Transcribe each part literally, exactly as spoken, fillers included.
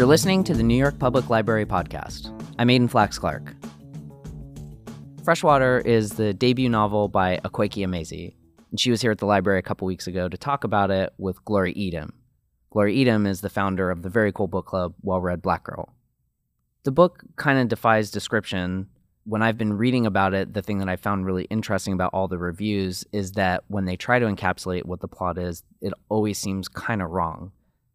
You're listening to the New York Public Library podcast. I'm Aiden Flax-Clark. Freshwater is the debut novel by Akwaeke Emezi, and she was here at the library a couple weeks ago to talk about it with Glory Edim. Glory Edim is the founder of the very cool book club, Well-Read Black Girl. The book kind of defies description. When I've been reading about it, the thing that I found really interesting about all the reviews is that when they try to encapsulate what the plot is, it always seems kind of wrong.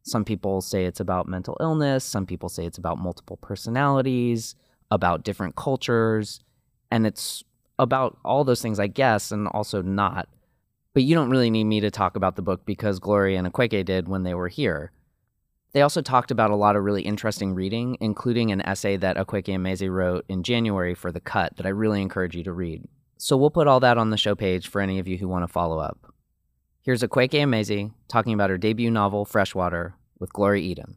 Some people say it's about mental illness, some people say it's about multiple personalities, about different cultures, and it's about all those things, I guess, and also not. But you don't really need me to talk about the book because Glory and Akwaeke did when they were here. They also talked about a lot of really interesting reading, including an essay that Akwaeke Emezi wrote in January for The Cut that I really encourage you to read. So we'll put all that on the show page for any of you who want to follow up. Here's Akwaeke Emezi talking about her debut novel, Freshwater, with Glory Edim.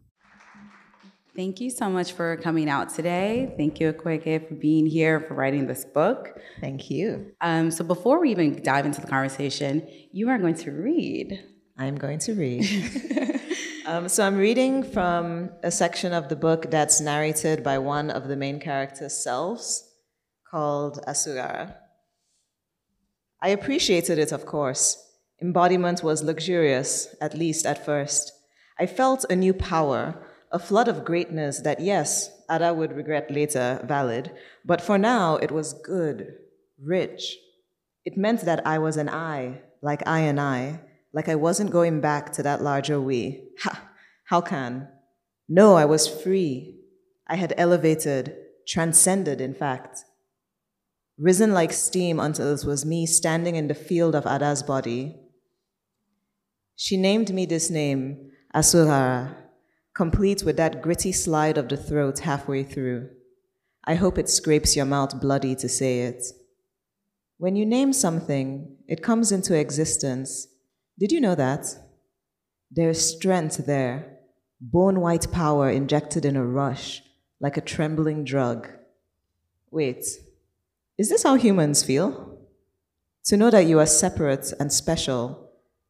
Thank you so much for coming out today. Thank you, Akwaeke, for being here, for writing this book. Thank you. Um, so before we even dive into the conversation, you are going to read. I'm going to read. um, so I'm reading from a section of the book that's narrated by one of the main characters' selves, called Asụghara. I appreciated it, of course. Embodiment was luxurious, at least at first. I felt a new power, a flood of greatness that, yes, Ada would regret later, valid, but for now it was good, rich. It meant that I was an I, like I and I, like I wasn't going back to that larger we. Ha! How can? No, I was free. I had elevated, transcended, in fact. Risen like steam until it was me standing in the field of Ada's body. She named me this name, Asụghara, complete with that gritty slide of the throat halfway through. I hope it scrapes your mouth bloody to say it. When you name something, it comes into existence. Did you know that? There's strength there, bone-white power injected in a rush, like a trembling drug. Wait, is this how humans feel? To know that you are separate and special,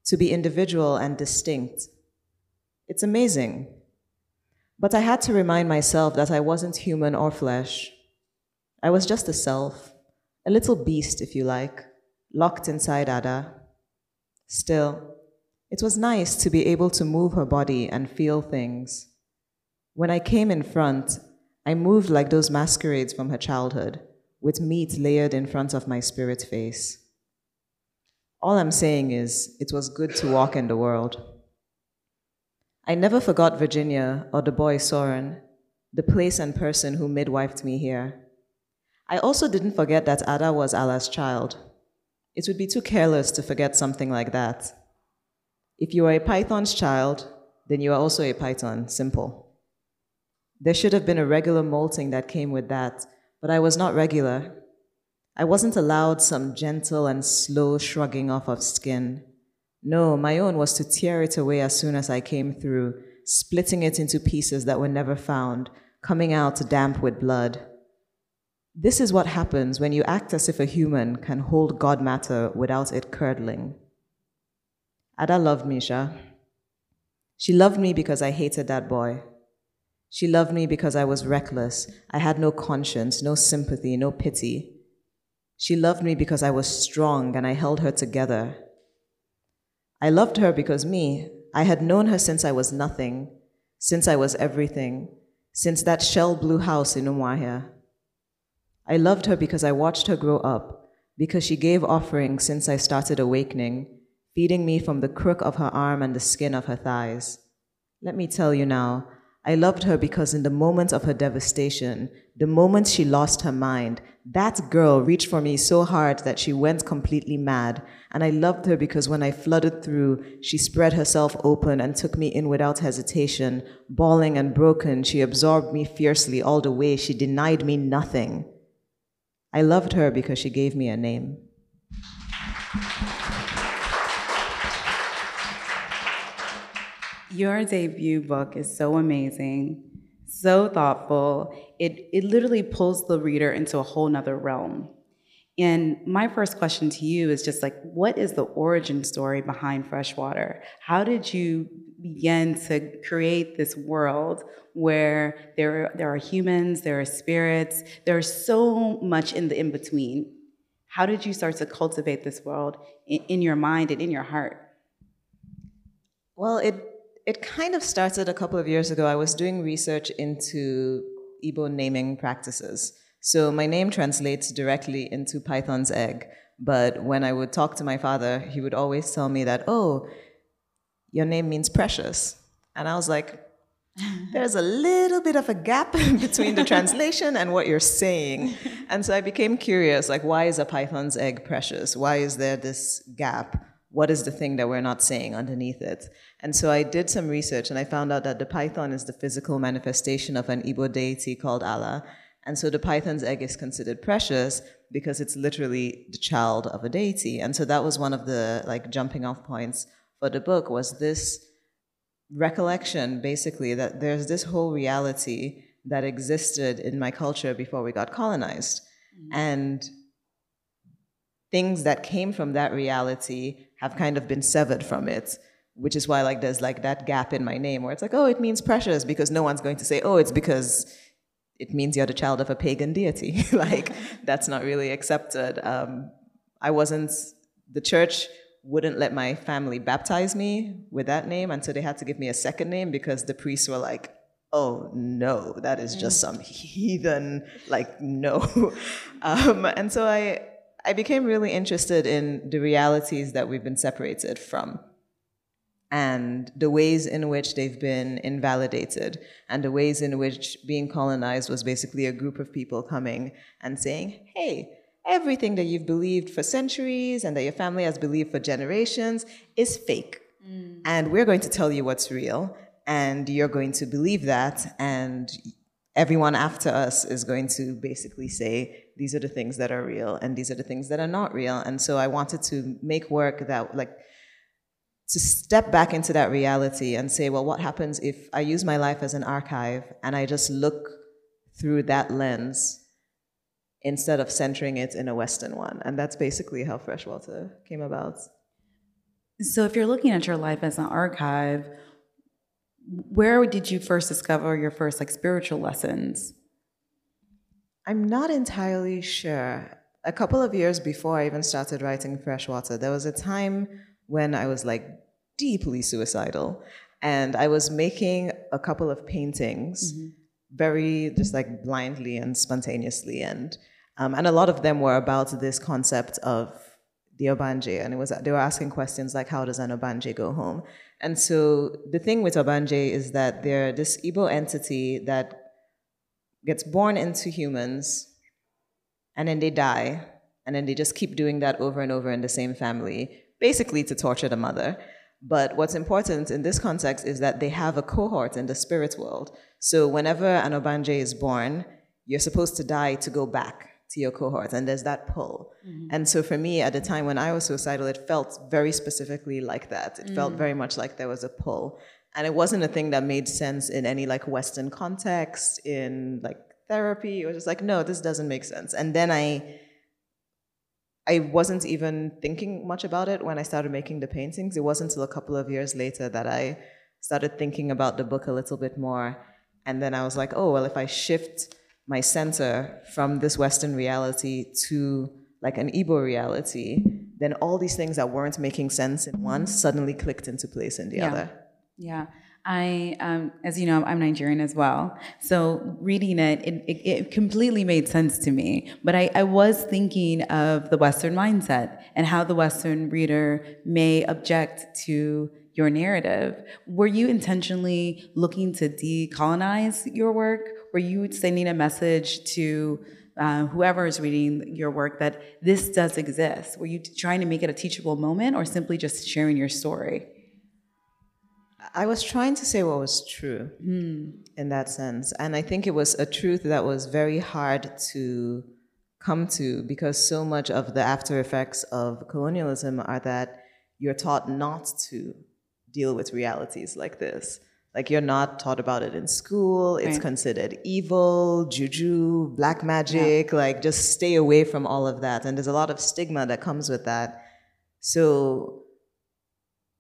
to be individual and distinct. It's amazing. But I had to remind myself that I wasn't human or flesh. I was just a self, a little beast, if you like, locked inside Ada. Still, it was nice to be able to move her body and feel things. When I came in front, I moved like those masquerades from her childhood, with meat layered in front of my spirit face. All I'm saying is, it was good to walk in the world. I never forgot Virginia or the boy Soren, the place and person who midwifed me here. I also didn't forget that Ada was Ala's child. It would be too careless to forget something like that. If you are a python's child, then you are also a python, simple. There should have been a regular molting that came with that, but I was not regular. I wasn't allowed some gentle and slow shrugging off of skin. No, my own was to tear it away as soon as I came through, splitting it into pieces that were never found, coming out damp with blood. This is what happens when you act as if a human can hold God matter without it curdling. Ada loved Misha. She loved me because I hated that boy. She loved me because I was reckless. I had no conscience, no sympathy, no pity. She loved me because I was strong and I held her together. I loved her because me, I had known her since I was nothing, since I was everything, since that shell blue house in Umuahia. I loved her because I watched her grow up, because she gave offerings since I started awakening, feeding me from the crook of her arm and the skin of her thighs. Let me tell you now, I loved her because in the moment of her devastation, the moment she lost her mind, that girl reached for me so hard that she went completely mad, and I loved her because when I flooded through, she spread herself open and took me in without hesitation. Bawling and broken, she absorbed me fiercely all the way. She denied me nothing. I loved her because she gave me a name. Your debut book is so amazing, so thoughtful. It it literally pulls the reader into a whole nother realm. And my first question to you is just like, what is the origin story behind Freshwater? How did you begin to create this world where there are, there are humans, there are spirits, there's so much in the in-between? How did you start to cultivate this world in, in your mind and in your heart? Well, it, it kind of started a couple of years ago. I was doing research into Igbo naming practices. So my name translates directly into Python's egg. But when I would talk to my father, he would always tell me that, oh, your name means precious. And I was like, there's a little bit of a gap between the translation and what you're saying. And so I became curious, like, why is a Python's egg precious? Why is there this gap? What is the thing that we're not saying underneath it? And so I did some research, and I found out that the Python is the physical manifestation of an Igbo deity called Ala. And so the python's egg is considered precious because it's literally the child of a deity. And so that was one of the like jumping off points for the book, was this recollection, basically, that there's this whole reality that existed in my culture before we got colonized. Mm-hmm. And things that came from that reality have kind of been severed from it, which is why like there's like that gap in my name where it's like, oh, it means precious, because no one's going to say, oh, it's because it means you're the child of a pagan deity. Like, that's not really accepted. Um, I wasn't, the church wouldn't let my family baptize me with that name, and so they had to give me a second name because the priests were like, oh no, that is just some heathen, like, no. Um, and so I, I became really interested in the realities that we've been separated from, and the ways in which they've been invalidated, and the ways in which being colonized was basically a group of people coming and saying, hey, everything that you've believed for centuries and that your family has believed for generations is fake. Mm. And we're going to tell you what's real, and you're going to believe that, and everyone after us is going to basically say, these are the things that are real, and these are the things that are not real. And so I wanted to make work that, like, to step back into that reality and say, well, what happens if I use my life as an archive and I just look through that lens instead of centering it in a Western one? And that's basically how Freshwater came about. So if you're looking at your life as an archive, where did you first discover your first like spiritual lessons? I'm not entirely sure. A couple of years before I even started writing Freshwater, there was a time when I was like deeply suicidal, and I was making a couple of paintings, mm-hmm. very just like blindly and spontaneously, and um, and a lot of them were about this concept of the Ogbanje, and it was they were asking questions like, how does an Ogbanje go home? And so the thing with Ogbanje is that they're this Igbo entity that gets born into humans, and then they die, and then they just keep doing that over and over in the same family, basically to torture the mother. But what's important in this context is that they have a cohort in the spirit world. So whenever an Ogbanje is born, you're supposed to die to go back to your cohort, and there's that pull. Mm-hmm. And so for me, at the time when I was suicidal, it felt very specifically like that. It mm-hmm. felt very much like there was a pull. And it wasn't a thing that made sense in any like Western context, in like therapy. It was just like, no, this doesn't make sense. And then I... I wasn't even thinking much about it when I started making the paintings. It wasn't until a couple of years later that I started thinking about the book a little bit more. And then I was like, oh, well, if I shift my center from this Western reality to like an Igbo reality, then all these things that weren't making sense in one suddenly clicked into place in the yeah. other. Yeah. I, um, as you know, I'm Nigerian as well. So reading it, it, it, it completely made sense to me. But I, I was thinking of the Western mindset and how the Western reader may object to your narrative. Were you intentionally looking to decolonize your work? Were you sending a message to uh, whoever is reading your work that this does exist? Were you trying to make it a teachable moment, or simply just sharing your story? I was trying to say what was true mm. in that sense. And I think it was a truth that was very hard to come to, because so much of the after effects of colonialism are that you're taught not to deal with realities like this. Like, you're not taught about it in school. It's right. considered evil, juju, black magic. Yeah. Like, just stay away from all of that. And there's a lot of stigma that comes with that. So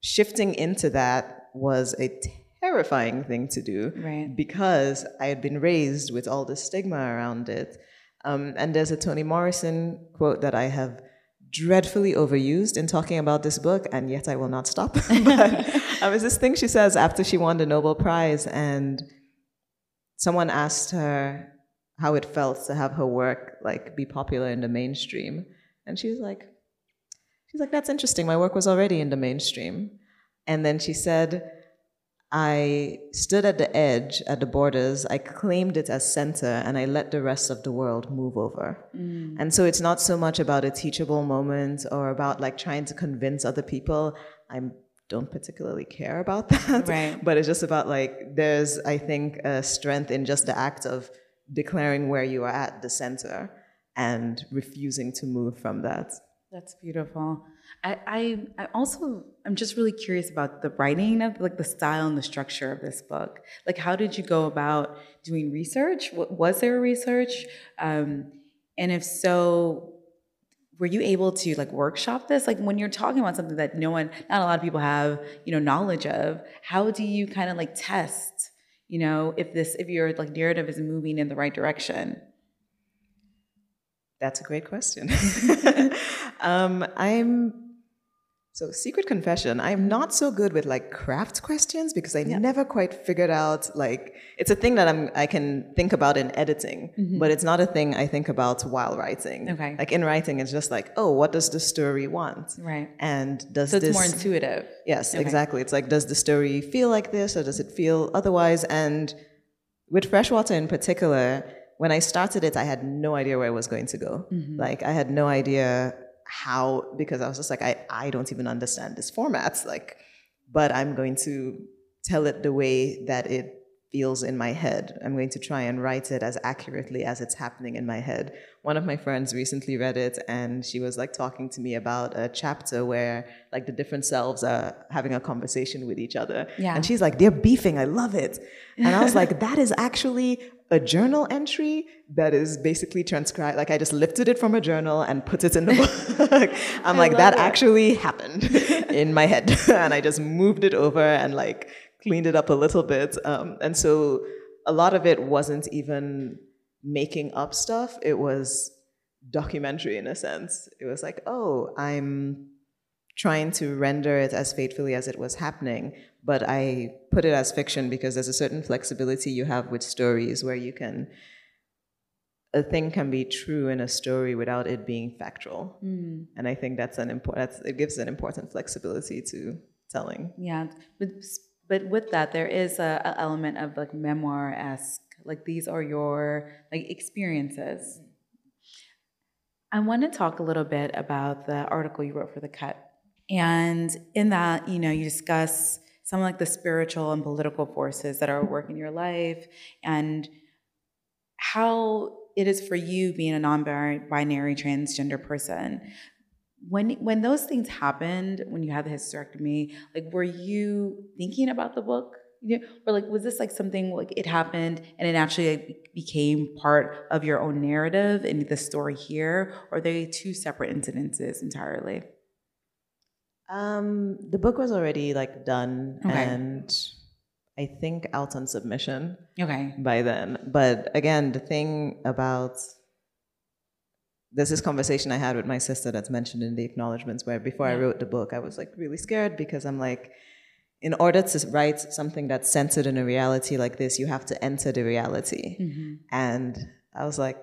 shifting into that was a terrifying thing to do, right. because I had been raised with all the stigma around it. Um, and there's a Toni Morrison quote that I have dreadfully overused in talking about this book, and yet I will not stop. But um, it's this thing she says after she won the Nobel Prize, and someone asked her how it felt to have her work like be popular in the mainstream. And she was like, she's like, that's interesting. My work was already in the mainstream. And then she said, I stood at the edge, at the borders, I claimed it as center, and I let the rest of the world move over. Mm. And so it's not so much about a teachable moment or about like trying to convince other people. I don't particularly care about that. Right. But it's just about like, there's, I think, a strength in just the act of declaring where you are at the center and refusing to move from that. That's beautiful. I, I, I also, I'm just really curious about the writing of like the style and the structure of this book. Like, how did you go about doing research? Was there research? Um, and if so, were you able to like workshop this? Like, when you're talking about something that no one, not a lot of people have, you know, knowledge of, how do you kind of like test, you know, if this, if your like narrative is moving in the right direction? That's a great question. um, I'm, so secret confession, I'm not so good with like craft questions because I yeah. never quite figured out, like, it's a thing that I'm, I can think about in editing, mm-hmm. but it's not a thing I think about while writing. Okay. Like in writing, it's just like, oh, what does the story want? Right. And does so this- So it's more intuitive. Yes, okay. exactly. It's like, does the story feel like this or does it feel otherwise? And with Freshwater in particular, when I started it, I had no idea where I was going to go. Mm-hmm. Like, I had no idea how, because I was just like, I, I don't even understand this format. Like, but I'm going to tell it the way that it feels in my head. I'm going to try and write it as accurately as it's happening in my head. One of my friends recently read it, and she was like talking to me about a chapter where like the different selves are having a conversation with each other. Yeah. And she's like, they're beefing, I love it. And I was like, that is actually a journal entry that is basically transcribed. Like, I just lifted it from a journal and put it in the book. I'm I like, that it. actually happened in my head. And I just moved it over and like cleaned it up a little bit. Um, and so a lot of it wasn't even making up stuff. It was documentary in a sense. It was like, oh, I'm trying to render it as faithfully as it was happening. But I put it as fiction because there's a certain flexibility you have with stories where you can, a thing can be true in a story without it being factual. Mm. And I think that's an important, it gives an important flexibility to telling. Yeah, but, but with that, there is a, a element of like memoir-esque, like these are your like experiences. Mm. I wanna talk a little bit about the article you wrote for The Cut. And in that, you know, you discuss some like the spiritual and political forces that are at work in your life and how it is for you being a non-binary transgender person. When when those things happened, when you had the hysterectomy, like, were you thinking about the book? You know, or like, was this like something like it happened and it actually like, became part of your own narrative and the story here? Or are they two separate incidences entirely? Um, the book was already like done okay. and I think out on submission okay. by then. But again, the thing about, there's this conversation I had with my sister that's mentioned in the acknowledgements where before yeah. I wrote the book, I was like really scared because I'm like, in order to write something that's centered in a reality like this, you have to enter the reality. Mm-hmm. And I was like,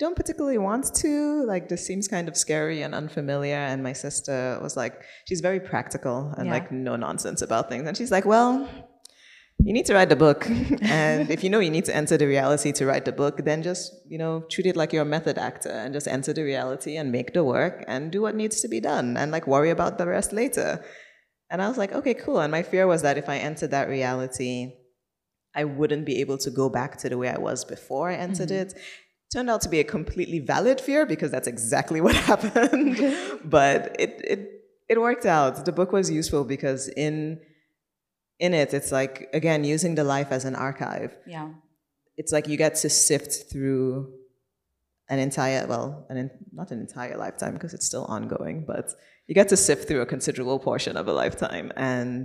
don't particularly want to, like this seems kind of scary and unfamiliar. And my sister was like, she's very practical and yeah. like no nonsense about things. And she's like, well, you need to write the book. And if you know you need to enter the reality to write the book, then just, you know, treat it like you're a method actor and just enter the reality and make the work and do what needs to be done and like worry about the rest later. And I was like, okay, cool. And my fear was that if I entered that reality, I wouldn't be able to go back to the way I was before I entered mm-hmm. it. Turned out to be a completely valid fear because that's exactly what happened. But it, it it worked out. The book was useful because in in it, it's like, again, using the life as an archive. Yeah. It's like you get to sift through an entire, well, an, not an entire lifetime because it's still ongoing, but you get to sift through a considerable portion of a lifetime. And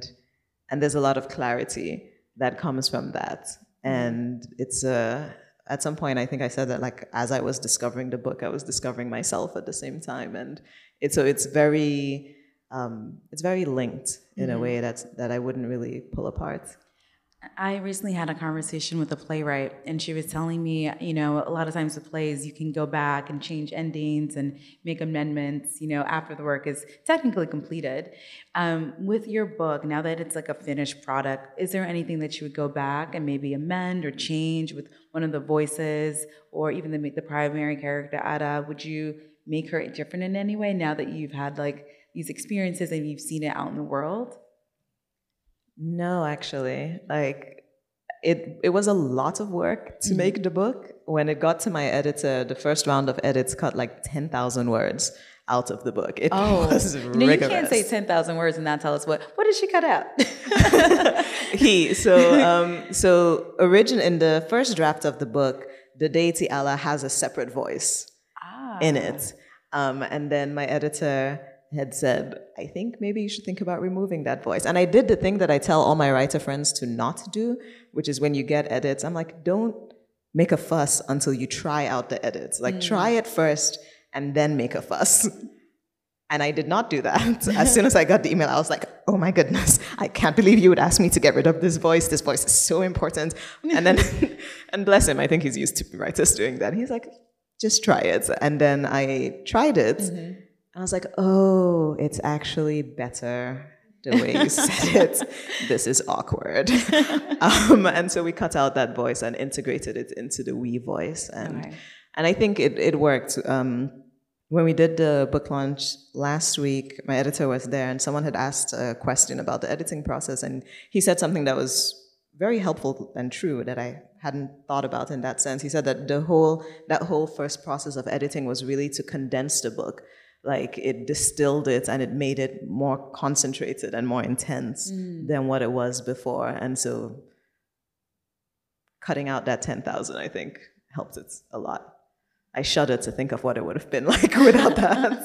and there's a lot of clarity that comes from that. And it's a, at some point, I think I said that, like, as I was discovering the book, I was discovering myself at the same time. And it's, so it's very, um, it's very linked in mm-hmm. a way that's, that I wouldn't really pull apart. I recently had a conversation with a playwright, and she was telling me, you know, a lot of times with plays, you can go back and change endings and make amendments, you know, after the work is technically completed. Um, with your book, now that it's like a finished product, is there anything that you would go back and maybe amend or change with one of the voices, or even the, the primary character, Ada? Would you make her different in any way now that you've had, like, these experiences and you've seen it out in the world? No, actually, like, it it was a lot of work to mm-hmm. make the book. When it got to my editor, the first round of edits cut like ten thousand words out of the book. It oh. was rigorous. No, you can't say ten thousand words and not tell us what, what did she cut out? he, so, um, so origin, in the first draft of the book, the deity Ala has a separate voice ah. in it. Um, and then my editor had said, I think maybe you should think about removing that voice. And I did the thing that I tell all my writer friends to not do, which is when you get edits, I'm like, don't make a fuss until you try out the edits. Like, mm. try it first and then make a fuss. And I did not do that. As soon as I got the email, I was like, oh my goodness, I can't believe you would ask me to get rid of this voice. This voice is so important. And then, and bless him, I think he's used to writers doing that. He's like, just try it. And then I tried it. Mm-hmm. I was like, oh, it's actually better the way you said it. This is awkward. um, and so we cut out that voice and integrated it into the we voice. And okay. and I think it, it worked. Um, when we did the book launch last week, my editor was there, and someone had asked a question about the editing process. And he said something that was very helpful and true that I hadn't thought about in that sense. He said that the whole that whole first process of editing was really to condense the book. Like, it distilled it and it made it more concentrated and more intense mm. than what it was before. And so cutting out that ten thousand, I think, helped it a lot. I shudder to think of what it would have been like without that.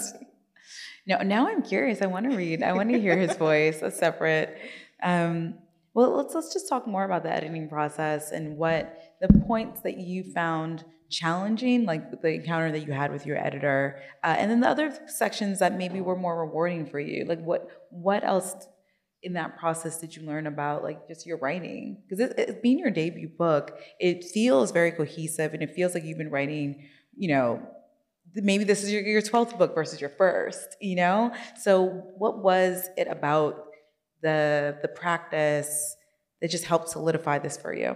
No, now I'm curious. I want to read. I want to hear his voice, a separate. Um, well, let's, let's just talk more about the editing process and what the points that you found challenging, like the encounter that you had with your editor, uh, and then the other sections that maybe were more rewarding for you. Like, what what else in that process did you learn about, like, just your writing? Because it, it being your debut book, it feels very cohesive, and it feels like you've been writing, you know, maybe this is your, your twelfth book versus your first, you know? So what was it about the the practice that just helped solidify this for you?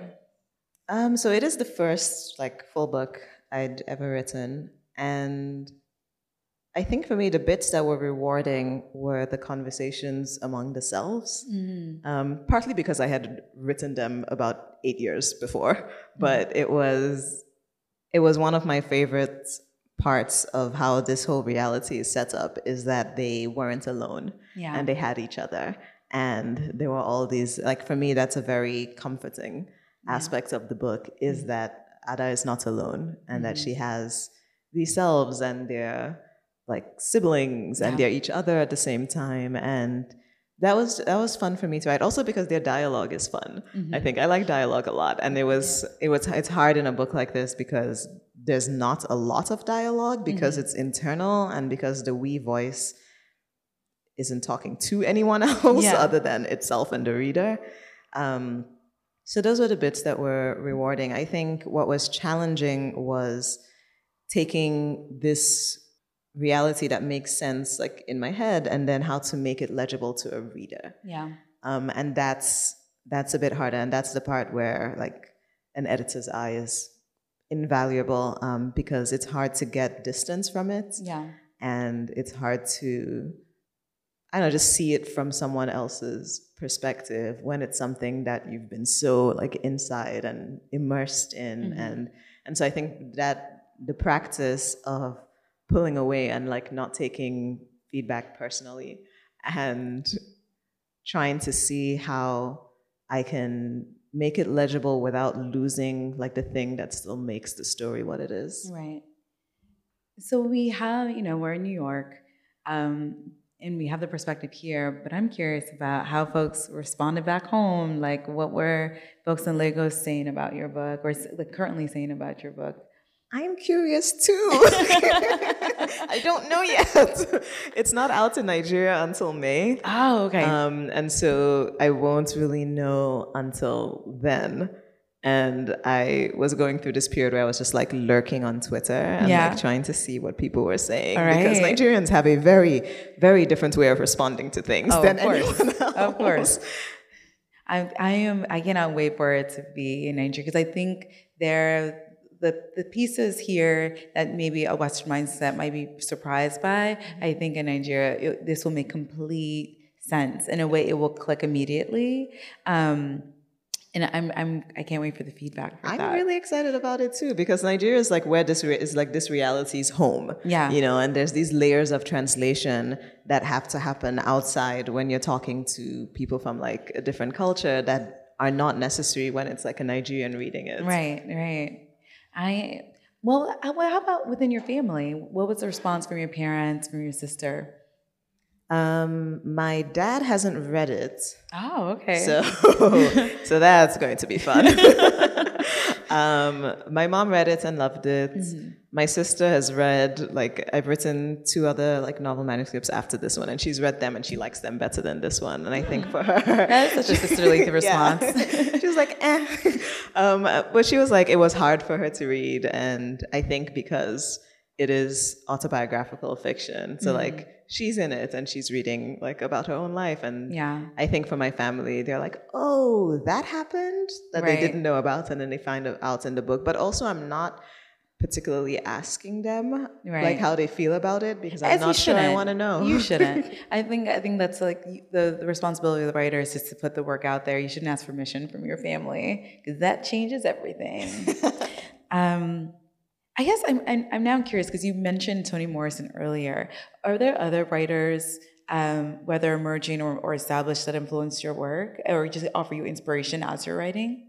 Um, so it is the first, like, full book I'd ever written, and I think for me the bits that were rewarding were the conversations among the selves, mm-hmm. um, partly because I had written them about eight years before, but mm-hmm. it was it was one of my favorite parts of how this whole reality is set up, is that they weren't alone, yeah. and they had each other, and they were all these, like, for me that's a very comforting aspect of the book, is mm-hmm. that Ada is not alone, and mm-hmm. that she has these selves and their, like, siblings, yeah. and they're each other at the same time. And that was that was fun for me to write, also because their dialogue is fun. Mm-hmm. I think I like dialogue a lot, and it was yeah. it was it's hard in a book like this because there's not a lot of dialogue, because mm-hmm. it's internal, and because the we voice isn't talking to anyone else yeah. other than itself and the reader. Um, So those were the bits that were rewarding. I think what was challenging was taking this reality that makes sense, like, in my head, and then how to make it legible to a reader. Yeah. Um, and that's that's a bit harder, and that's the part where, like, an editor's eye is invaluable, um, because it's hard to get distance from it. Yeah. And it's hard to, I don't know, just see it from someone else's perspective when it's something that you've been so, like, inside and immersed in. Mm-hmm. And and so I think that the practice of pulling away and, like, not taking feedback personally and trying to see how I can make it legible without losing like the thing that still makes the story what it is. Right. So we have, you know, we're in New York, um, and we have the perspective here, but I'm curious about how folks responded back home. Like, what were folks in Lagos saying about your book, or like, currently saying about your book? I'm curious too. I don't know yet. It's not out in Nigeria until May. Oh, okay. Um, and so I won't really know until then. And I was going through this period where I was just like lurking on Twitter and yeah. like trying to see what people were saying. All right. Because Nigerians have a very, very different way of responding to things oh, than of course. anyone else. Of course. I, I am. I cannot wait for it to be in Nigeria, because I think there. The, the pieces here that maybe a Western mindset might be surprised by, I think in Nigeria, it, this will make complete sense. In a way, it will click immediately. Um, and I'm, I'm, I can't wait for the feedback for I'm that. really excited about it too, because Nigeria is like where this re is like this reality's home. Yeah. You know, and there's these layers of translation that have to happen outside when you're talking to people from like a different culture that are not necessary when it's like a Nigerian reading it. Right, right. I well, how about within your family? What was the response from your parents, from your sister? Um, my dad hasn't read it. Oh, okay. So, so that's going to be fun. um, my mom read it and loved it. Mm-hmm. My sister has read, like, I've written two other like novel manuscripts after this one, and she's read them and she likes them better than this one. And I think for her, that's such a sisterly response. Yeah. She was like, eh. Um, but she was like, it was hard for her to read, and I think because it is autobiographical fiction, so mm-hmm. like. She's in it and she's reading like about her own life. And yeah. I think for my family, they're like, oh, that happened that right. they didn't know about. And then they find out in the book. But also I'm not particularly asking them right. like how they feel about it, because As I'm not sure I want to know. You shouldn't. I think I think that's like the, the responsibility of the writer is just to put the work out there. You shouldn't ask permission from your family, because that changes everything. um, I guess I'm, I'm now curious, because you mentioned Toni Morrison earlier. Are there other writers, um, whether emerging or, or established, that influenced your work or just offer you inspiration as you're writing?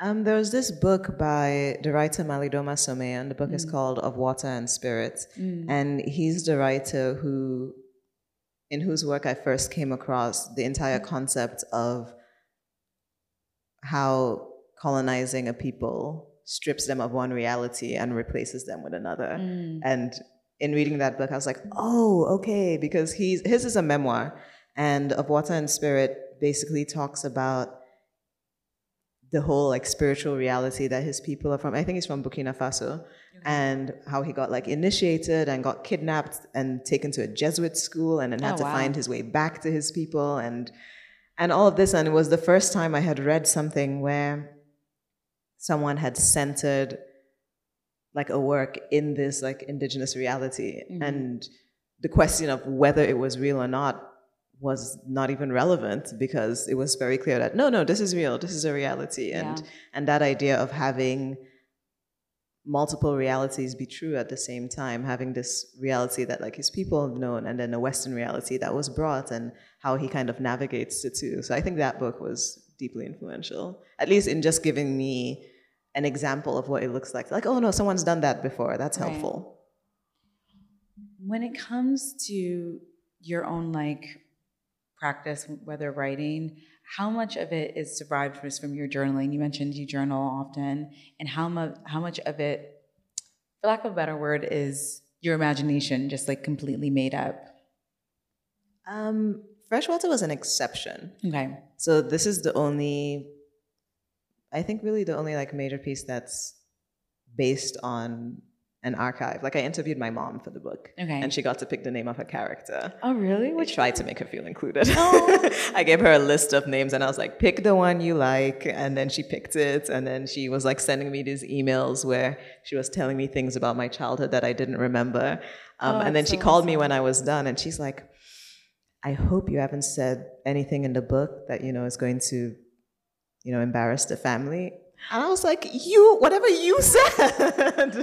Um, there was this book by the writer Malidoma Somé, and the book mm. is called Of Water and Spirits. Mm. And he's the writer who, in whose work I first came across the entire concept of how colonizing a people strips them of one reality and replaces them with another. Mm. And in reading that book, I was like, oh, okay, because he's, his is a memoir, and Of Water and Spirit basically talks about the whole like spiritual reality that his people are from. I think he's from Burkina Faso, okay. and how he got like initiated and got kidnapped and taken to a Jesuit school, and then had oh, to wow. find his way back to his people and, and all of this. And it was the first time I had read something where someone had centered like a work in this like indigenous reality. Mm-hmm. And the question of whether it was real or not was not even relevant, because it was very clear that, no, no, this is real, this is a reality. And, yeah. and that idea of having multiple realities be true at the same time, having this reality that like his people have known, and then a Western reality that was brought, and how he kind of navigates the two. So I think that book was deeply influential, at least in just giving me an example of what it looks like. Like, oh no, someone's done that before. That's helpful. Right. When it comes to your own like practice, whether writing, how much of it is derived from your journaling? You mentioned you journal often, and how much how much of it, for lack of a better word, is your imagination just like completely made up? Um, Freshwater was an exception. Okay. So this is the only, I think really the only like major piece that's based on an archive. Like I interviewed my mom for the book. Okay. And she got to pick the name of her character. Oh, really? Which I tried to make her feel included. Oh. I gave her a list of names and I was like, pick the one you like. And then she picked it. And then she was like sending me these emails where she was telling me things about my childhood that I didn't remember. Um, oh, and then she so called awesome. me when I was done, and she's like, I hope you haven't said anything in the book that, you know, is going to, you know, embarrass the family. And I was like, you, whatever you said,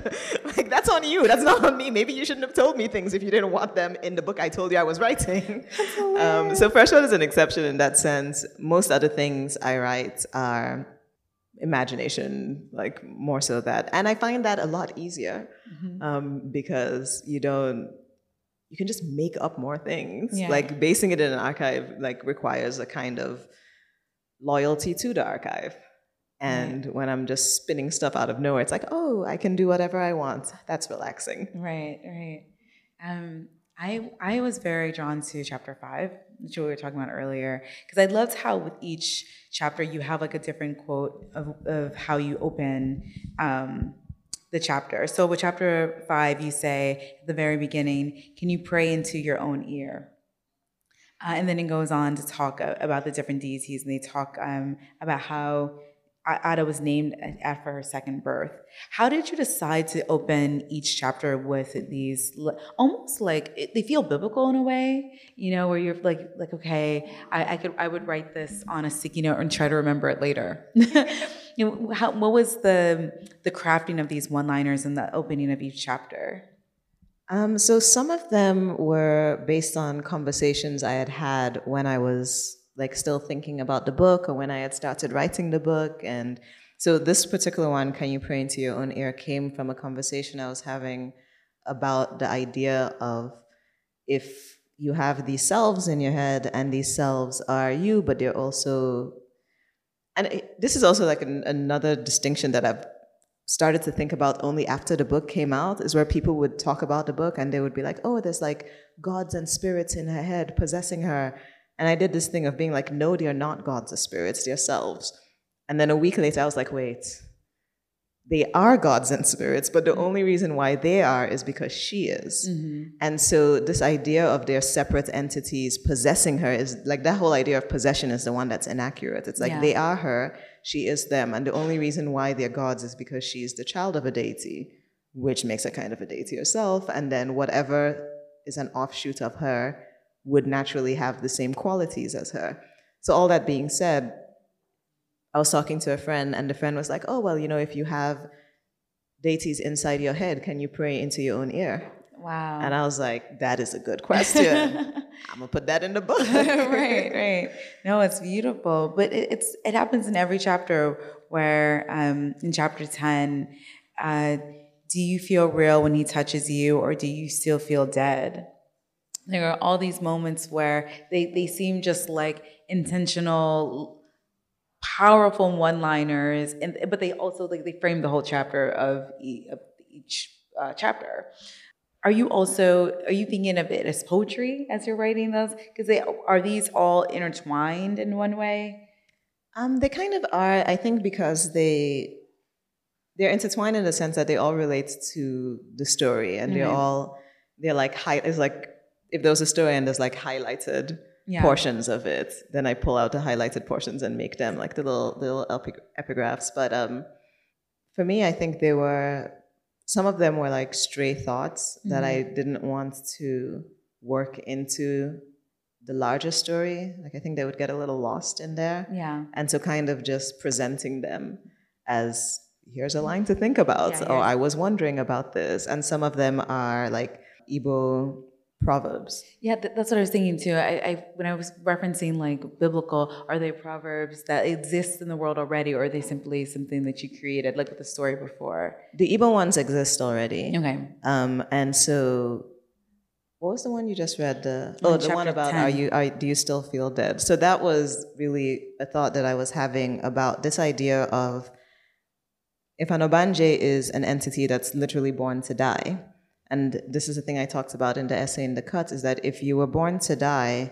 like, that's on you. That's not on me. Maybe you shouldn't have told me things if you didn't want them in the book I told you I was writing. Um, so Freshwater is an exception in that sense. Most other things I write are imagination, like more so that. And I find that a lot easier mm-hmm. um, because you don't, you can just make up more things. Yeah. Like basing it in an archive like requires a kind of loyalty to the archive. And right. when I'm just spinning stuff out of nowhere, it's like, oh, I can do whatever I want. That's relaxing. Right, right. Um, I I was very drawn to chapter five, which we were talking about earlier, because I loved how with each chapter you have like a different quote of, of how you open um, the chapter. So with chapter five, you say at the very beginning, can you pray into your own ear? Uh, and then it goes on to talk about the different deities, and they talk um, about how Ada was named after her second birth. How did you decide to open each chapter with these, almost like, they feel biblical in a way, you know, where you're like, like okay, I, I could, I would write this on a sticky note and try to remember it later. You know, how, what was the, the crafting of these one-liners and the opening of each chapter? Um, so some of them were based on conversations I had had when I was like still thinking about the book or when I had started writing the book. And so this particular one, Can You Pray Into Your Own Ear, came from a conversation I was having about the idea of if you have these selves in your head and these selves are you, but they're also, and it, this is also like an, another distinction that I've started to think about only after the book came out, is where people would talk about the book and they would be like, oh, there's like gods and spirits in her head possessing her. And I did this thing of being like, no, they are not gods or spirits, they are selves. And then a week later, I was like, wait, they are gods and spirits, but the only reason why they are is because she is. Mm-hmm. And so this idea of their separate entities possessing her is like, that whole idea of possession is the one that's inaccurate. It's like, yeah. They are her, she is them. And the only reason why they're gods is because she is the child of a deity, which makes her kind of a deity herself. And then whatever is an offshoot of her would naturally have the same qualities as her. So all that being said, I was talking to a friend, and the friend was like, oh, well, you know, if you have deities inside your head, can you pray into your own ear? Wow. And I was like, that is a good question. I'm gonna put that in the book. Right, right. No, it's beautiful. But it, it's, it happens in every chapter where um, in chapter ten, uh, do you feel real when he touches you, or do you still feel dead? There are all these moments where they, they seem just like intentional, powerful one-liners, and but they also like they frame the whole chapter of each uh, chapter. Are you also are you thinking of it as poetry as you're writing those? Because they are these all intertwined in one way? Um, they kind of are, I think, because they they're intertwined in the sense that they all relate to the story, and mm-hmm. they're all they're like high. It's like if there was a story and there's like highlighted yeah. portions of it, then I pull out the highlighted portions and make them like the little the little epigraphs. But um, for me, I think they were, some of them were like stray thoughts mm-hmm. that I didn't want to work into the larger story. Like I think they would get a little lost in there. Yeah. And so kind of just presenting them as here's a line to think about, yeah, or I was wondering about this. And some of them are like Igbo proverbs. Yeah, th that's what I was thinking too. I, I when I was referencing like biblical, are they proverbs that exist in the world already, or are they simply something that you created, like with the story before? The Igbo ones exist already. Okay. Um, and so, what was the one you just read? The oh, in the one about ten. are you are do you still feel dead? So that was really a thought that I was having about this idea of if an Ogbanje is an entity that's literally born to die. And this is the thing I talked about in the essay in The Cut, is that if you were born to die,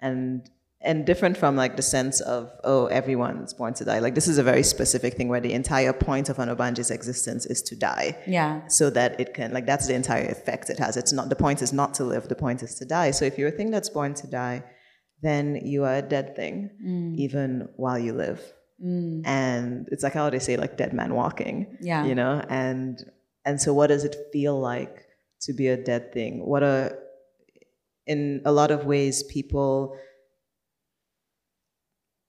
and and different from like the sense of, oh, everyone's born to die. Like this is a very specific thing where the entire point of an Ogbanje's existence is to die. Yeah. So that it can, like that's the entire effect it has. It's not, the point is not to live, the point is to die. So if you're a thing that's born to die, then you are a dead thing, mm. even while you live. Mm. And it's like how they say, like dead man walking. Yeah. You know, and... And so what does it feel like to be a dead thing? What are, in a lot of ways, people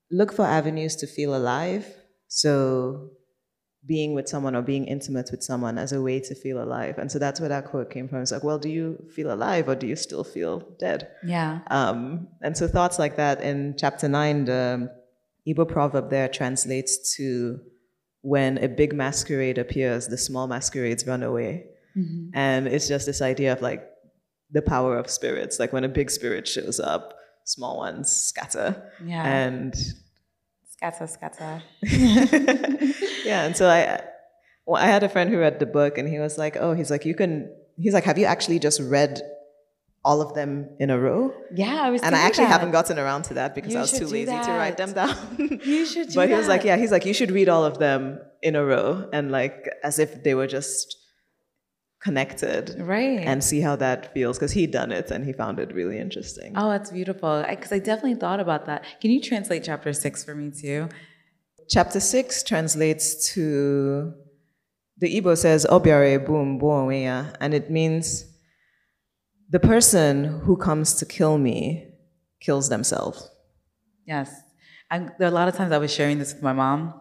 look for avenues to feel alive. So being with someone or being intimate with someone as a way to feel alive. And so that's where that quote came from. It's like, well, do you feel alive or do you still feel dead? Yeah. Um, and so thoughts like that in chapter nine, the Igbo proverb there translates to, when a big masquerade appears, the small masquerades run away. Mm-hmm. And it's just this idea of like the power of spirits. Like when a big spirit shows up, small ones scatter. Yeah. And scatter, scatter. Yeah. And so I, well, I had a friend who read the book, and he was like, oh, he's like, you can, he's like, have you actually just read all of them in a row? Yeah, I was And I actually that. haven't gotten around to that because you I was too lazy that. to write them down. You should do But he was that. like, yeah, he's like, you should read all of them in a row, and like as if they were just connected. Right. And see how that feels, because he'd done it and he found it really interesting. Oh, that's beautiful. Because I, I definitely thought about that. Can you translate chapter six for me too? Chapter six translates to, the Igbo says, Obiare boom boonweya, and it means, the person who comes to kill me kills themselves. Yes. I, there are a lot of times I was sharing this with my mom.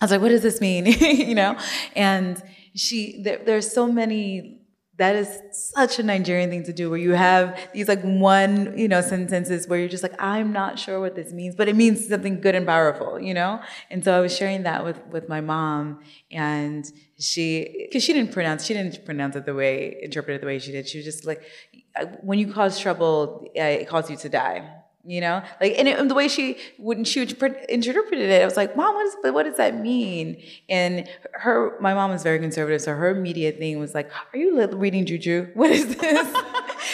I was like, what does this mean? You know? And she, there, there's so many, that is such a Nigerian thing to do, where you have these like one, you know, sentences where you're just like, I'm not sure what this means, but it means something good and powerful, you know? And so I was sharing that with, with my mom, and she, because she didn't pronounce, she didn't pronounce it the way, interpret it the way she did. She was just like, when you cause trouble, uh, it causes you to die. You know, like, and, it, and the way she wouldn't, she would interpreted it. I was like, Mom, what, is, but what does that mean? And her, my mom is very conservative, so her immediate thing was like, are you reading juju? What is this?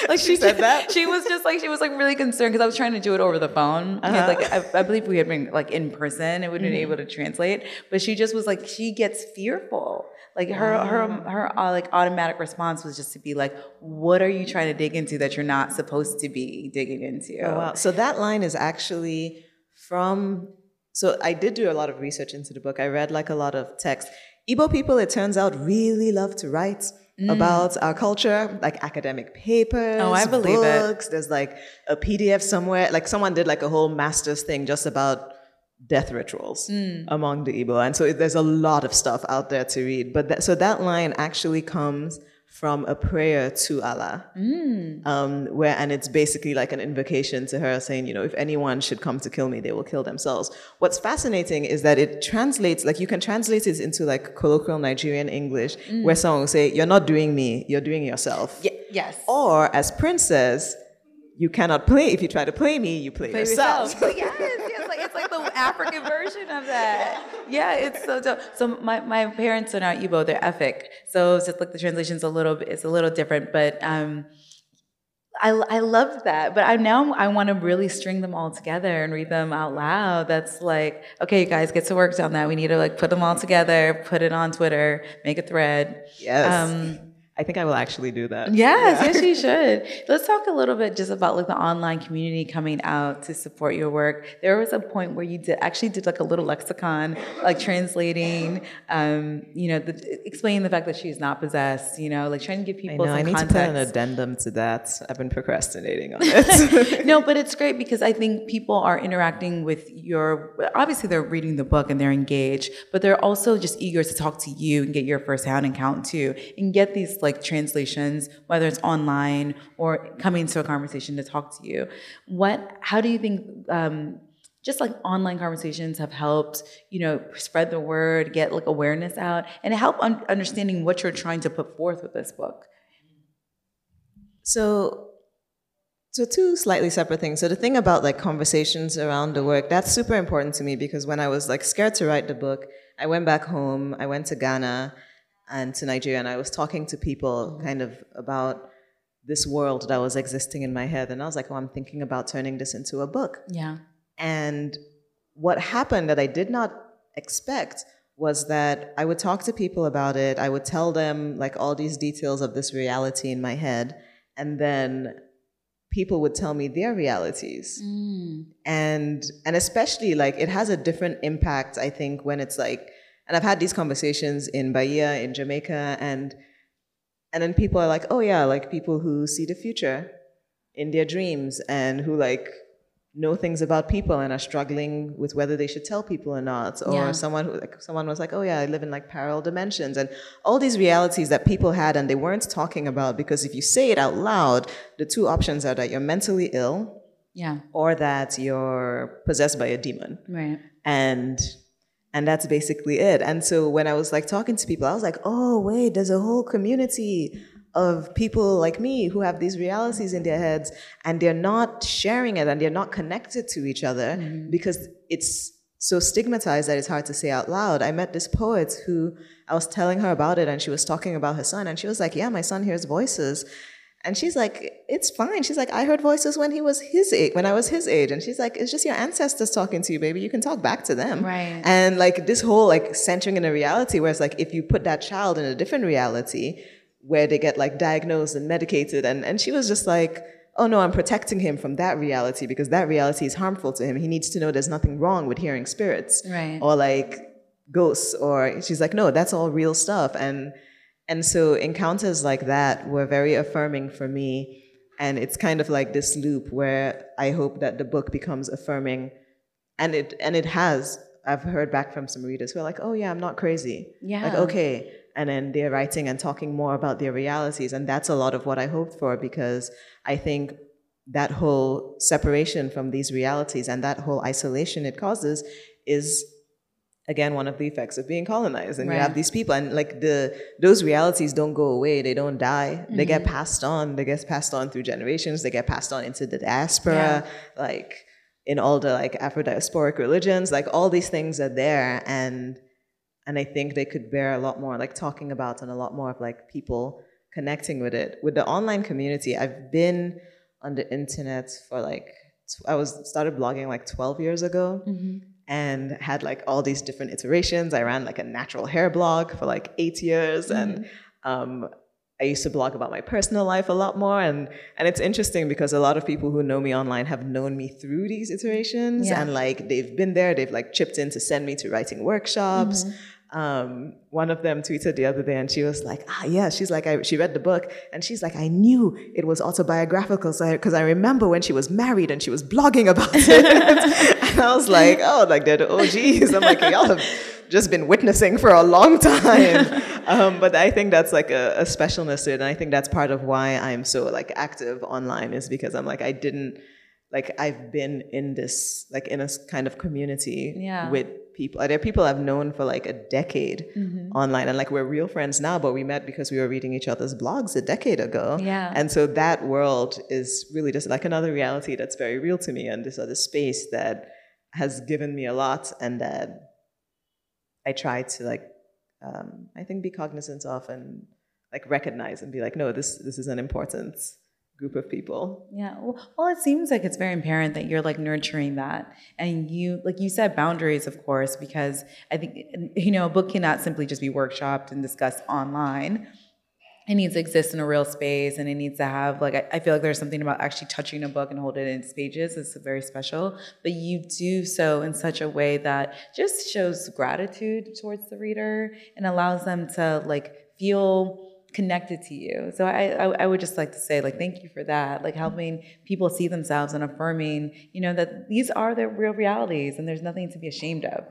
Like she, she said that. She was just like, she was like really concerned, because I was trying to do it over the phone. Uh-huh. Like I, I believe we had been like in person, it wouldn't mm-hmm. be able to translate. But she just was like, she gets fearful. Like her, wow. her, her uh, like automatic response was just to be like, what are you trying to dig into that you're not supposed to be digging into? Oh, wow. So that line is actually from, so I did do a lot of research into the book. I read like a lot of text. Igbo people, it turns out, really love to write mm. about our culture, like academic papers, oh, I believe books. It. There's like a P D F somewhere. Like someone did like a whole master's thing just about death rituals mm. among the Igbo. And so it, there's a lot of stuff out there to read. But that, so that line actually comes from a prayer to Allah, mm. um, where, and it's basically like an invocation to her saying, you know, if anyone should come to kill me, they will kill themselves. What's fascinating is that it translates, like you can translate it into like colloquial Nigerian English, mm. where someone will say, you're not doing me, you're doing yourself. Y- yes. Or as Prince says, you cannot play, if you try to play me, you play, play yourself. yourself. Yes, yes, like, it's like the African version of that. Yeah, it's so dope. So my, my parents are not Igbo, they're Efik. So it's just like the translation's a little, it's a little different, but um, I, I love that. But I now I want to really string them all together and read them out loud. That's like, okay, you guys, get to work on that. We need to like put them all together, put it on Twitter, make a thread. Yes. Um, I think I will actually do that. Yes, yeah. Yes, you should. Let's talk a little bit just about like the online community coming out to support your work. There was a point where you did actually did like a little lexicon, like translating, um, you know, the, explaining the fact that she's not possessed, you know, like trying to give people I know, some I need context. To put an addendum to that. I've been procrastinating on it. No, but it's great because I think people are interacting with your, obviously they're reading the book and they're engaged, but they're also just eager to talk to you and get your firsthand account too, and get these like translations, whether it's online or coming to a conversation to talk to you. What, how do you think um, just like online conversations have helped, you know, spread the word, get like awareness out, and help un- understanding what you're trying to put forth with this book? So, so two slightly separate things. So the thing about like conversations around the work, that's super important to me, because when I was like scared to write the book, I went back home, I went to Ghana, and to Nigeria, and I was talking to people kind of about this world that was existing in my head. And I was like, oh, I'm thinking about turning this into a book. Yeah. And what happened that I did not expect was that I would talk to people about it. I would tell them like all these details of this reality in my head. And then people would tell me their realities. Mm. And, and especially like it has a different impact, I think, when it's like, and I've had these conversations in Bahia, in Jamaica, and and then people are like, oh yeah, like people who see the future in their dreams and who like know things about people and are struggling with whether they should tell people or not. Or yeah. someone who, like, someone was like, oh yeah, I live in like parallel dimensions. And all these realities that people had and they weren't talking about, because if you say it out loud, the two options are that you're mentally ill yeah. or that you're possessed by a demon. Right. And and that's basically it. And so when I was like talking to people, I was like, oh wait, there's a whole community of people like me who have these realities in their heads and they're not sharing it and they're not connected to each other mm-hmm. because it's so stigmatized that it's hard to say out loud. I met this poet who, I was telling her about it and she was talking about her son and she was like, yeah, my son hears voices. And she's like, it's fine. She's like, I heard voices when he was his age, when I was his age. And she's like, it's just your ancestors talking to you, baby. You can talk back to them. Right. And like this whole like centering in a reality where it's like, if you put that child in a different reality, where they get like diagnosed and medicated. And, and she was just like, oh no, I'm protecting him from that reality because that reality is harmful to him. He needs to know there's nothing wrong with hearing spirits right. or like ghosts. Or she's like, no, that's all real stuff. And, and so encounters like that were very affirming for me. And it's kind of like this loop where I hope that the book becomes affirming. And it, and it has. I've heard back from some readers who are like, oh yeah, I'm not crazy. Yeah. Like, okay. And then they're writing and talking more about their realities. And that's a lot of what I hoped for, because I think that whole separation from these realities and that whole isolation it causes is, again, one of the effects of being colonized. And right. you have these people and like the those realities don't go away. They don't die. Mm-hmm. They get passed on. They get passed on through generations. They get passed on into the diaspora, yeah. like in all the like Afro-diasporic religions, like all these things are there. And And I think they could bear a lot more like talking about and a lot more of like people connecting with it. With the online community, I've been on the internet for like, I was started blogging like twelve years ago mm-hmm. and had like all these different iterations. I ran like a natural hair blog for like eight years mm-hmm. and um, I used to blog about my personal life a lot more. And, and it's interesting because a lot of people who know me online have known me through these iterations yeah. and like they've been there, they've like chipped in to send me to writing workshops. Mm-hmm. Um, one of them tweeted the other day and she was like, ah, yeah, she's like, I, she read the book and she's like, I knew it was autobiographical because I, I remember when she was married and she was blogging about it. And I was like, oh, like they're the O Gs. I'm like, y'all have just been witnessing for a long time. Um, but I think that's like a, a specialness to it. And I think that's part of why I'm so like active online is because I'm like, I didn't, like I've been in this, like in a kind of community yeah. with people. There are people I've known for like a decade mm-hmm. online, and like we're real friends now, but we met because we were reading each other's blogs a decade ago. Yeah. And so that world is really just like another reality that's very real to me, and this other space that has given me a lot, and that I try to like, um, I think be cognizant of and like recognize and be like, no, this this is an important group of people. Yeah. Well, it seems like it's very apparent that you're like nurturing that. And you, like you said, boundaries, of course, because I think, you know, a book cannot simply just be workshopped and discussed online. It needs to exist in a real space, and it needs to have, like, I, I feel like there's something about actually touching a book and holding it in its pages. It's very special, but you do so in such a way that just shows gratitude towards the reader and allows them to like feel connected to you. So I, I I would just like to say, like, thank you for that, like helping people see themselves and affirming, you know, that these are their real realities and there's nothing to be ashamed of.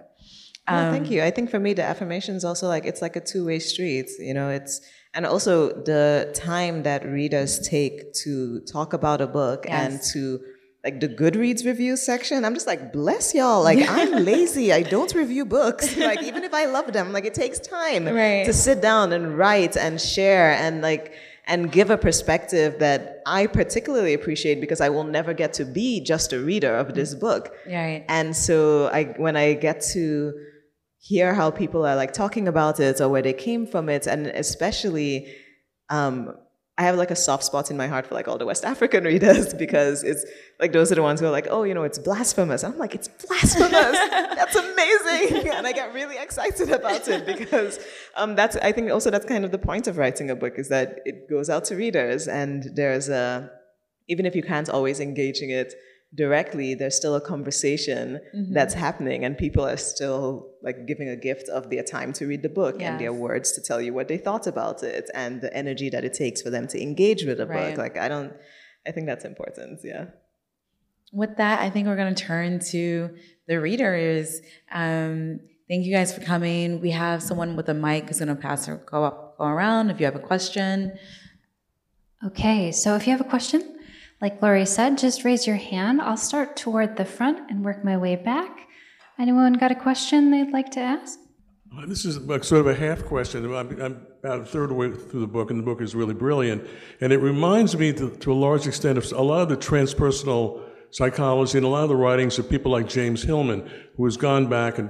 Um, no, thank you. I think for me, the affirmation is also like, it's like a two-way street, you know, it's, and also the time that readers take to talk about a book yes. and to like the Goodreads review section, I'm just like, bless y'all. Like, I'm lazy. I don't review books. Like, even if I love them, like, it takes time right. to sit down and write and share and like, and give a perspective that I particularly appreciate because I will never get to be just a reader of this book. Right. And so I, when I get to hear how people are like talking about it or where they came from it, and especially, um, I have like a soft spot in my heart for like all the West African readers because it's like those are the ones who are like, oh, you know, it's blasphemous. And I'm like, it's blasphemous. That's amazing. And I get really excited about it because um, that's, I think also that's kind of the point of writing a book, is that it goes out to readers, and there's a, even if you can't always engage in it directly, there's still a conversation mm-hmm. that's happening, and people are still like giving a gift of their time to read the book yes. and their words to tell you what they thought about it and the energy that it takes for them to engage with a right. book. Like I don't, I think that's important. Yeah. with that, I think we're going to turn to the readers. Um, thank you guys for coming. We have someone with a mic who's going to pass or go up, go around if you have a question. Okay, so if you have a question, like Glory said, just raise your hand. I'll start toward the front and work my way back. Anyone got a question they'd like to ask? This is sort of a half question. I'm, I'm about a third of the way through the book, and the book is really brilliant. And it reminds me, to, to a large extent, of a lot of the transpersonal psychology and a lot of the writings of people like James Hillman, who has gone back and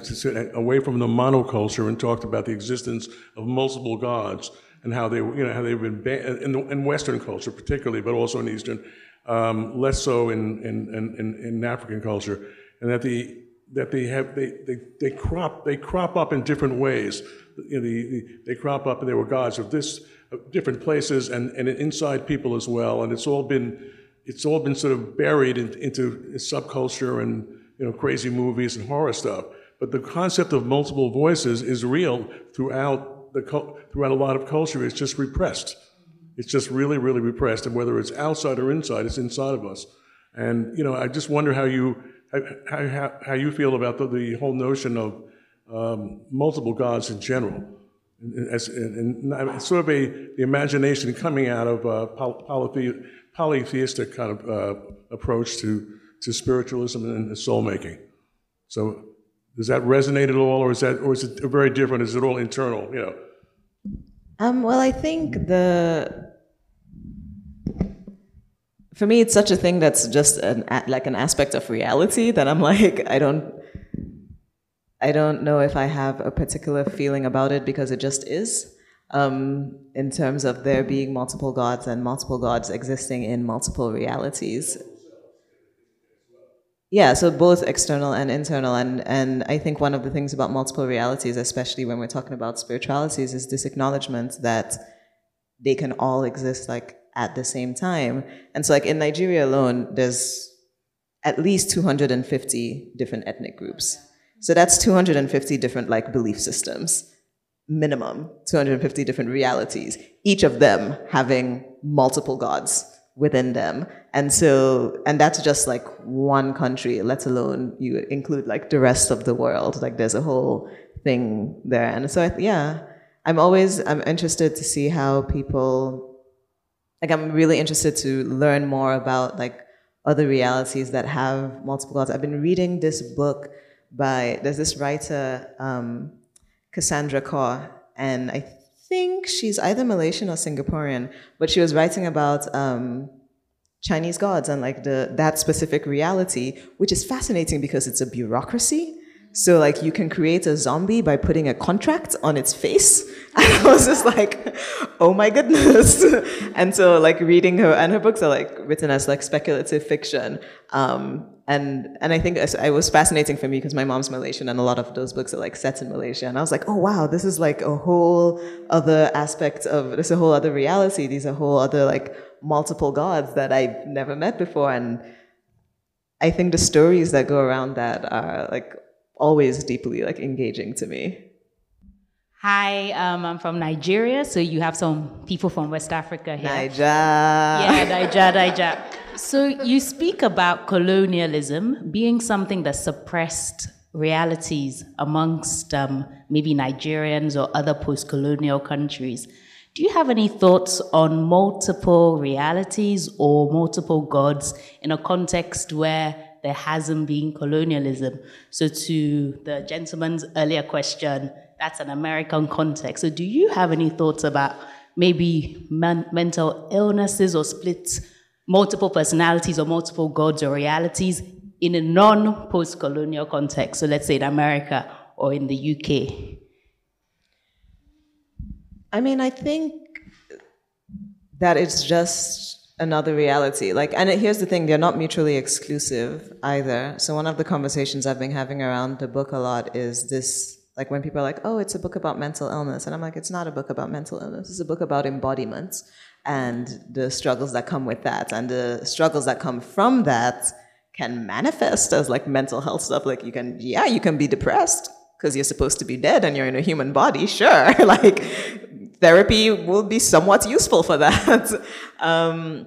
away from the monoculture and talked about the existence of multiple gods and how they, you know, how they've been banned in, the, in Western culture, particularly, but also in Eastern, um, less so in, in in in African culture, and that the that they have they they, they crop they crop up in different ways. You know, the, the, they crop up, and they were gods of this of different places and, and inside people as well. And it's all been it's all been sort of buried in, into subculture and, you know, crazy movies and horror stuff. But the concept of multiple voices is real throughout the throughout a lot of culture. It's just repressed. It's just really, really repressed. And whether it's outside or inside, it's inside of us. And, you know, I just wonder how you. How, how, how you feel about the, the whole notion of um, multiple gods in general, as and, and sort of a the imagination coming out of a polythe, polytheistic kind of uh, approach to to spiritualism and soul making. So, does that resonate at all, or is that, or is it very different? Is it all internal? You know. Um, well, I think the. For me, it's such a thing that's just an, like an aspect of reality that I'm like, I don't, I don't know if I have a particular feeling about it because it just is. Um, in terms of there being multiple gods and multiple gods existing in multiple realities. Yeah, so both external and internal, and and I think one of the things about multiple realities, especially when we're talking about spiritualities, is this acknowledgement that they can all exist like. At the same time. And so like in Nigeria alone, there's at least two hundred fifty different ethnic groups. So that's two hundred fifty different like belief systems, minimum, two hundred fifty different realities, each of them having multiple gods within them. And so, and that's just like one country, let alone you include like the rest of the world. Like there's a whole thing there. And so, I, yeah, I'm always, I'm interested to see how people Like I'm really interested to learn more about like other realities that have multiple gods. I've been reading this book by, there's this writer, um, Cassandra Kaur, and I think she's either Malaysian or Singaporean, but she was writing about um, Chinese gods and like the that specific reality, which is fascinating because it's a bureaucracy. So like you can create a zombie by putting a contract on its face. And I was just like, oh my goodness. And so like reading her, and her books are like written as like speculative fiction. Um, and and I think it was fascinating for me because my mom's Malaysian and a lot of those books are like set in Malaysia. And I was like, oh wow, this is like a whole other aspect of, this is a whole other reality. These are whole other like multiple gods that I've never met before. And I think the stories that go around that are like, always deeply like engaging to me. Hi, um, I'm from Nigeria, so you have some people from West Africa here. Niger. Yeah, Niger, Niger. So you speak about colonialism being something that suppressed realities amongst um, maybe Nigerians or other post-colonial countries. Do you have any thoughts on multiple realities or multiple gods in a context where there hasn't been colonialism? So to the gentleman's earlier question, that's an American context. So do you have any thoughts about maybe men mental illnesses or split multiple personalities or multiple gods or realities in a non-post-colonial context? So let's say in America or in the U K. I mean, I think that it's just another reality. Like, and here's the thing, they're not mutually exclusive either. So one of the conversations I've been having around the book a lot is this, like when people are like, oh, it's a book about mental illness. And I'm like, it's not a book about mental illness. It's a book about embodiment and the struggles that come with that. And the struggles that come from that can manifest as like mental health stuff. Like you can, yeah, you can be depressed because you're supposed to be dead and you're in a human body, sure. Like, therapy will be somewhat useful for that. um,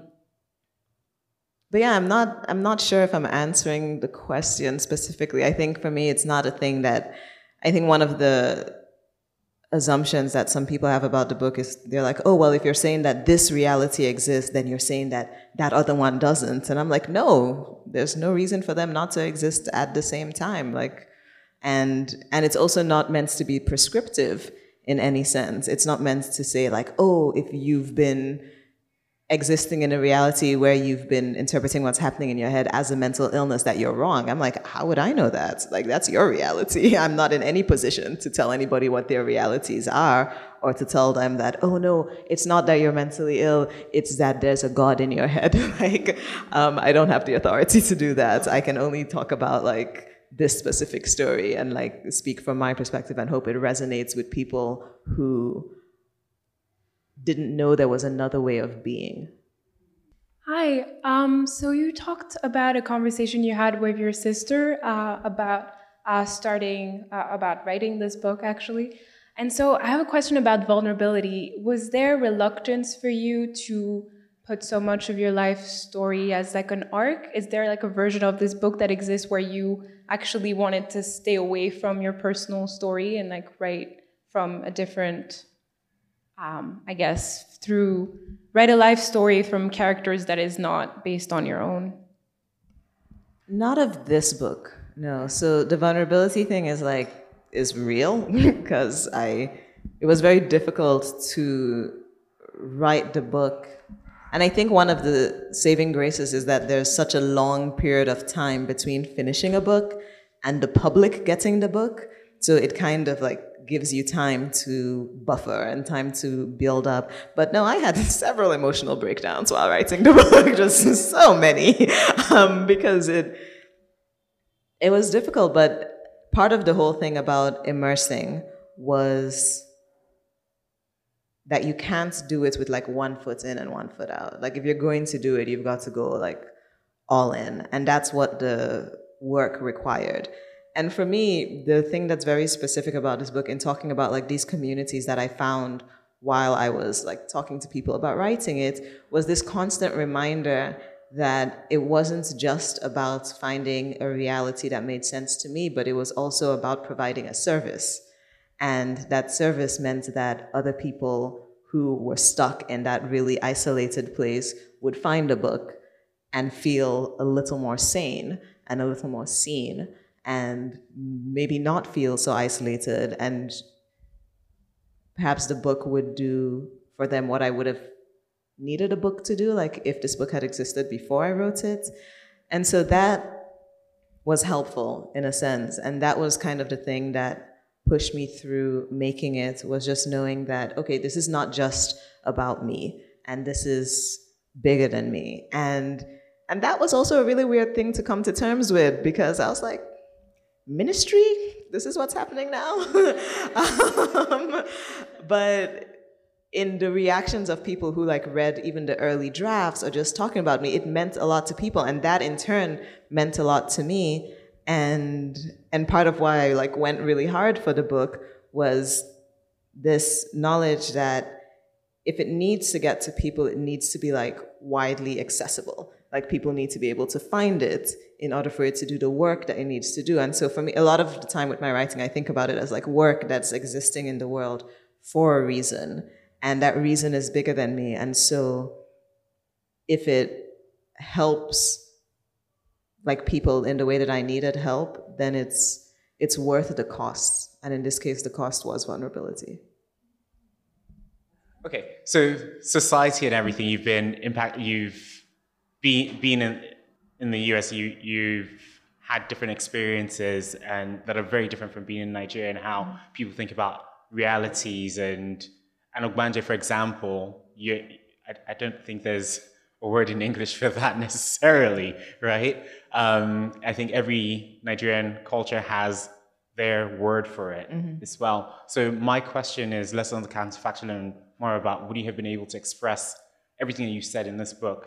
But yeah, I'm not, I'm not sure if I'm answering the question specifically. I think for me, it's not a thing that, I think one of the assumptions that some people have about the book is they're like, oh, well, if you're saying that this reality exists, then you're saying that that other one doesn't. And I'm like, no, there's no reason for them not to exist at the same time. Like, and, and it's also not meant to be prescriptive in any sense. It's not meant to say like, oh, if you've been existing in a reality where you've been interpreting what's happening in your head as a mental illness, that you're wrong. I'm like, how would I know that? Like, that's your reality. I'm not in any position to tell anybody what their realities are, or to tell them that, oh no, it's not that you're mentally ill, it's that there's a God in your head. Like, um, I don't have the authority to do that. I can only talk about like this specific story and like speak from my perspective and hope it resonates with people who didn't know there was another way of being. Hi, um, so you talked about a conversation you had with your sister uh, about uh, starting, uh, about writing this book actually. And so I have a question about vulnerability. Was there reluctance for you to put so much of your life story as like an arc? Is there like a version of this book that exists where you actually wanted to stay away from your personal story and like write from a different, Um, I guess, through write a life story from characters that is not based on your own? Not of this book, no. So the vulnerability thing is like, is real, because I, it was very difficult to write the book. And I think one of the saving graces is that there's such a long period of time between finishing a book and the public getting the book. So it kind of like gives you time to buffer and time to build up. But no, I had several emotional breakdowns while writing the book, just so many, um, because it it was difficult. But part of the whole thing about immersing was that you can't do it with like one foot in and one foot out. Like if you're going to do it, you've got to go like all in. And that's what the work required. And for me, the thing that's very specific about this book, in talking about like these communities that I found while I was like talking to people about writing it, was this constant reminder that it wasn't just about finding a reality that made sense to me, but it was also about providing a service. And that service meant that other people who were stuck in that really isolated place would find a book and feel a little more sane and a little more seen, and maybe not feel so isolated, and perhaps the book would do for them what I would have needed a book to do, like if this book had existed before I wrote it. And so that was helpful in a sense, and that was kind of the thing that pushed me through making it, was just knowing that, okay, this is not just about me, and this is bigger than me. And, and that was also a really weird thing to come to terms with, because I was like, ministry, this is what's happening now. um, but in the reactions of people who like read even the early drafts or just talking about me, it meant a lot to people, and that in turn meant a lot to me. And and part of why I like went really hard for the book was this knowledge that if it needs to get to people, it needs to be like widely accessible. Like people need to be able to find it in order for it to do the work that it needs to do. And so for me, a lot of the time with my writing, I think about it as like work that's existing in the world for a reason. And that reason is bigger than me. And so if it helps like people in the way that I needed help, then it's, it's worth the cost. And in this case, the cost was vulnerability. Okay, so society and everything, you've been impact, you've, Be, being in, in the U S, you, you've had different experiences and that are very different from being in Nigeria, and how mm-hmm. people think about realities. And, and Ogbanje, for example, you, I, I don't think there's a word in English for that necessarily, right? Um, I think every Nigerian culture has their word for it mm-hmm. as well. So my question is less on the counterfactual and more about would you have been able to express everything that you said in this book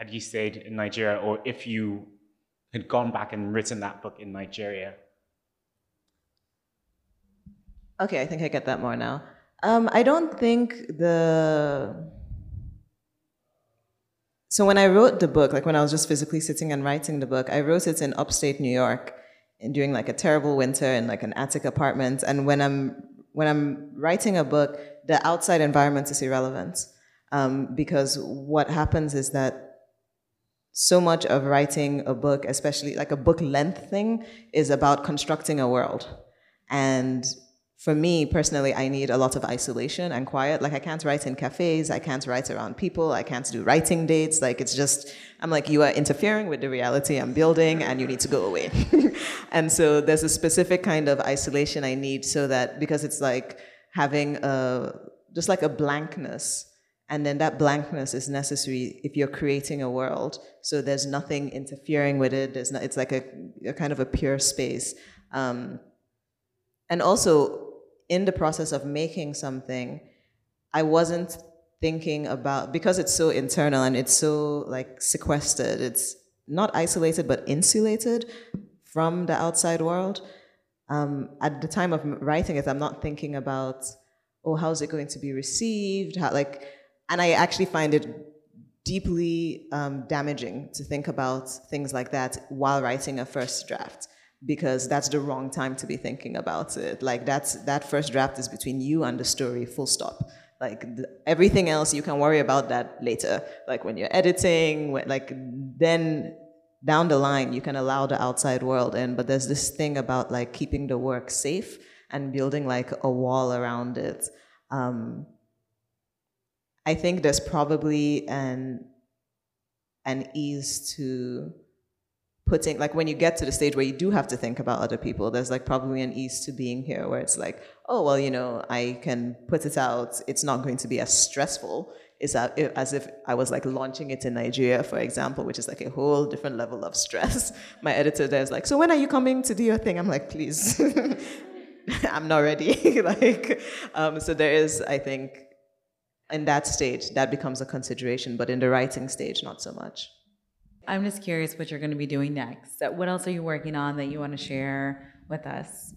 had you stayed in Nigeria, or if you had gone back and written that book in Nigeria? Okay, I think I get that more now. Um, I don't think the So when I wrote the book, like when I was just physically sitting and writing the book, I wrote it in upstate New York during like a terrible winter in like an attic apartment. And when I'm, when I'm writing a book, the outside environment is irrelevant. Um, because what happens is that so much of writing a book, especially like a book length thing, is about constructing a world. And for me personally, I need a lot of isolation and quiet. Like I can't write in cafes, I can't write around people, I can't do writing dates. Like it's just, I'm like, you are interfering with the reality I'm building and you need to go away. And so there's a specific kind of isolation I need so that, because it's like having a, just like a blankness. And then that blankness is necessary if you're creating a world. So there's nothing interfering with it. There's not, it's like a, a kind of a pure space. Um, and also, in the process of making something, I wasn't thinking about, because it's so internal and it's so like sequestered, it's not isolated but insulated from the outside world. Um, at the time of writing it, I'm not thinking about, oh, how's it going to be received? How, like. And I actually find it deeply um, damaging to think about things like that while writing a first draft, because that's the wrong time to be thinking about it. Like that's, that first draft is between you and the story, full stop. Like the, everything else, you can worry about that later. Like when you're editing, when, like then down the line, you can allow the outside world in, but there's this thing about like keeping the work safe and building like a wall around it. Um, I think there's probably an, an ease to putting, like when you get to the stage where you do have to think about other people, there's like probably an ease to being here where it's like, oh, well, you know, I can put it out. It's not going to be as stressful as, as if I was like launching it in Nigeria, for example, which is like a whole different level of stress. My editor there is like, so when are you coming to do your thing? I'm like, please, I'm not ready. Like, um, so there is, I think, in that stage, that becomes a consideration, but in the writing stage, not so much. I'm just curious what you're going to be doing next. What else are you working on that you want to share with us?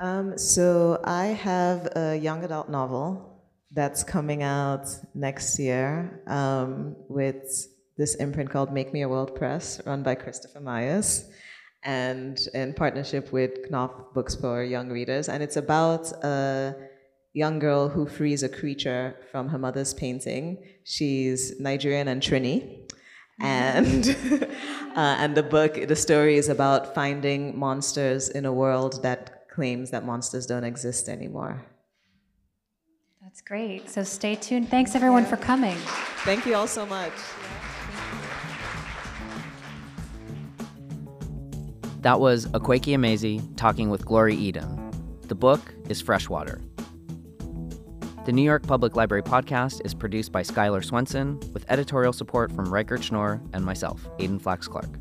Um, so I have a young adult novel that's coming out next year um, with this imprint called Make Me a World Press, run by Christopher Myers, and in partnership with Knopf Books for Young Readers. And it's about a young girl who frees a creature from her mother's painting. She's Nigerian and Trini. And, uh, and the book, the story is about finding monsters in a world that claims that monsters don't exist anymore. That's great. So stay tuned. Thanks everyone for coming. Thank you all so much. That was Akwaeke Emezi talking with Glory Edim. The book is Freshwater. The New York Public Library podcast is produced by Skylar Swenson with editorial support from Riker Schnorr and myself, Aiden Flax-Clark.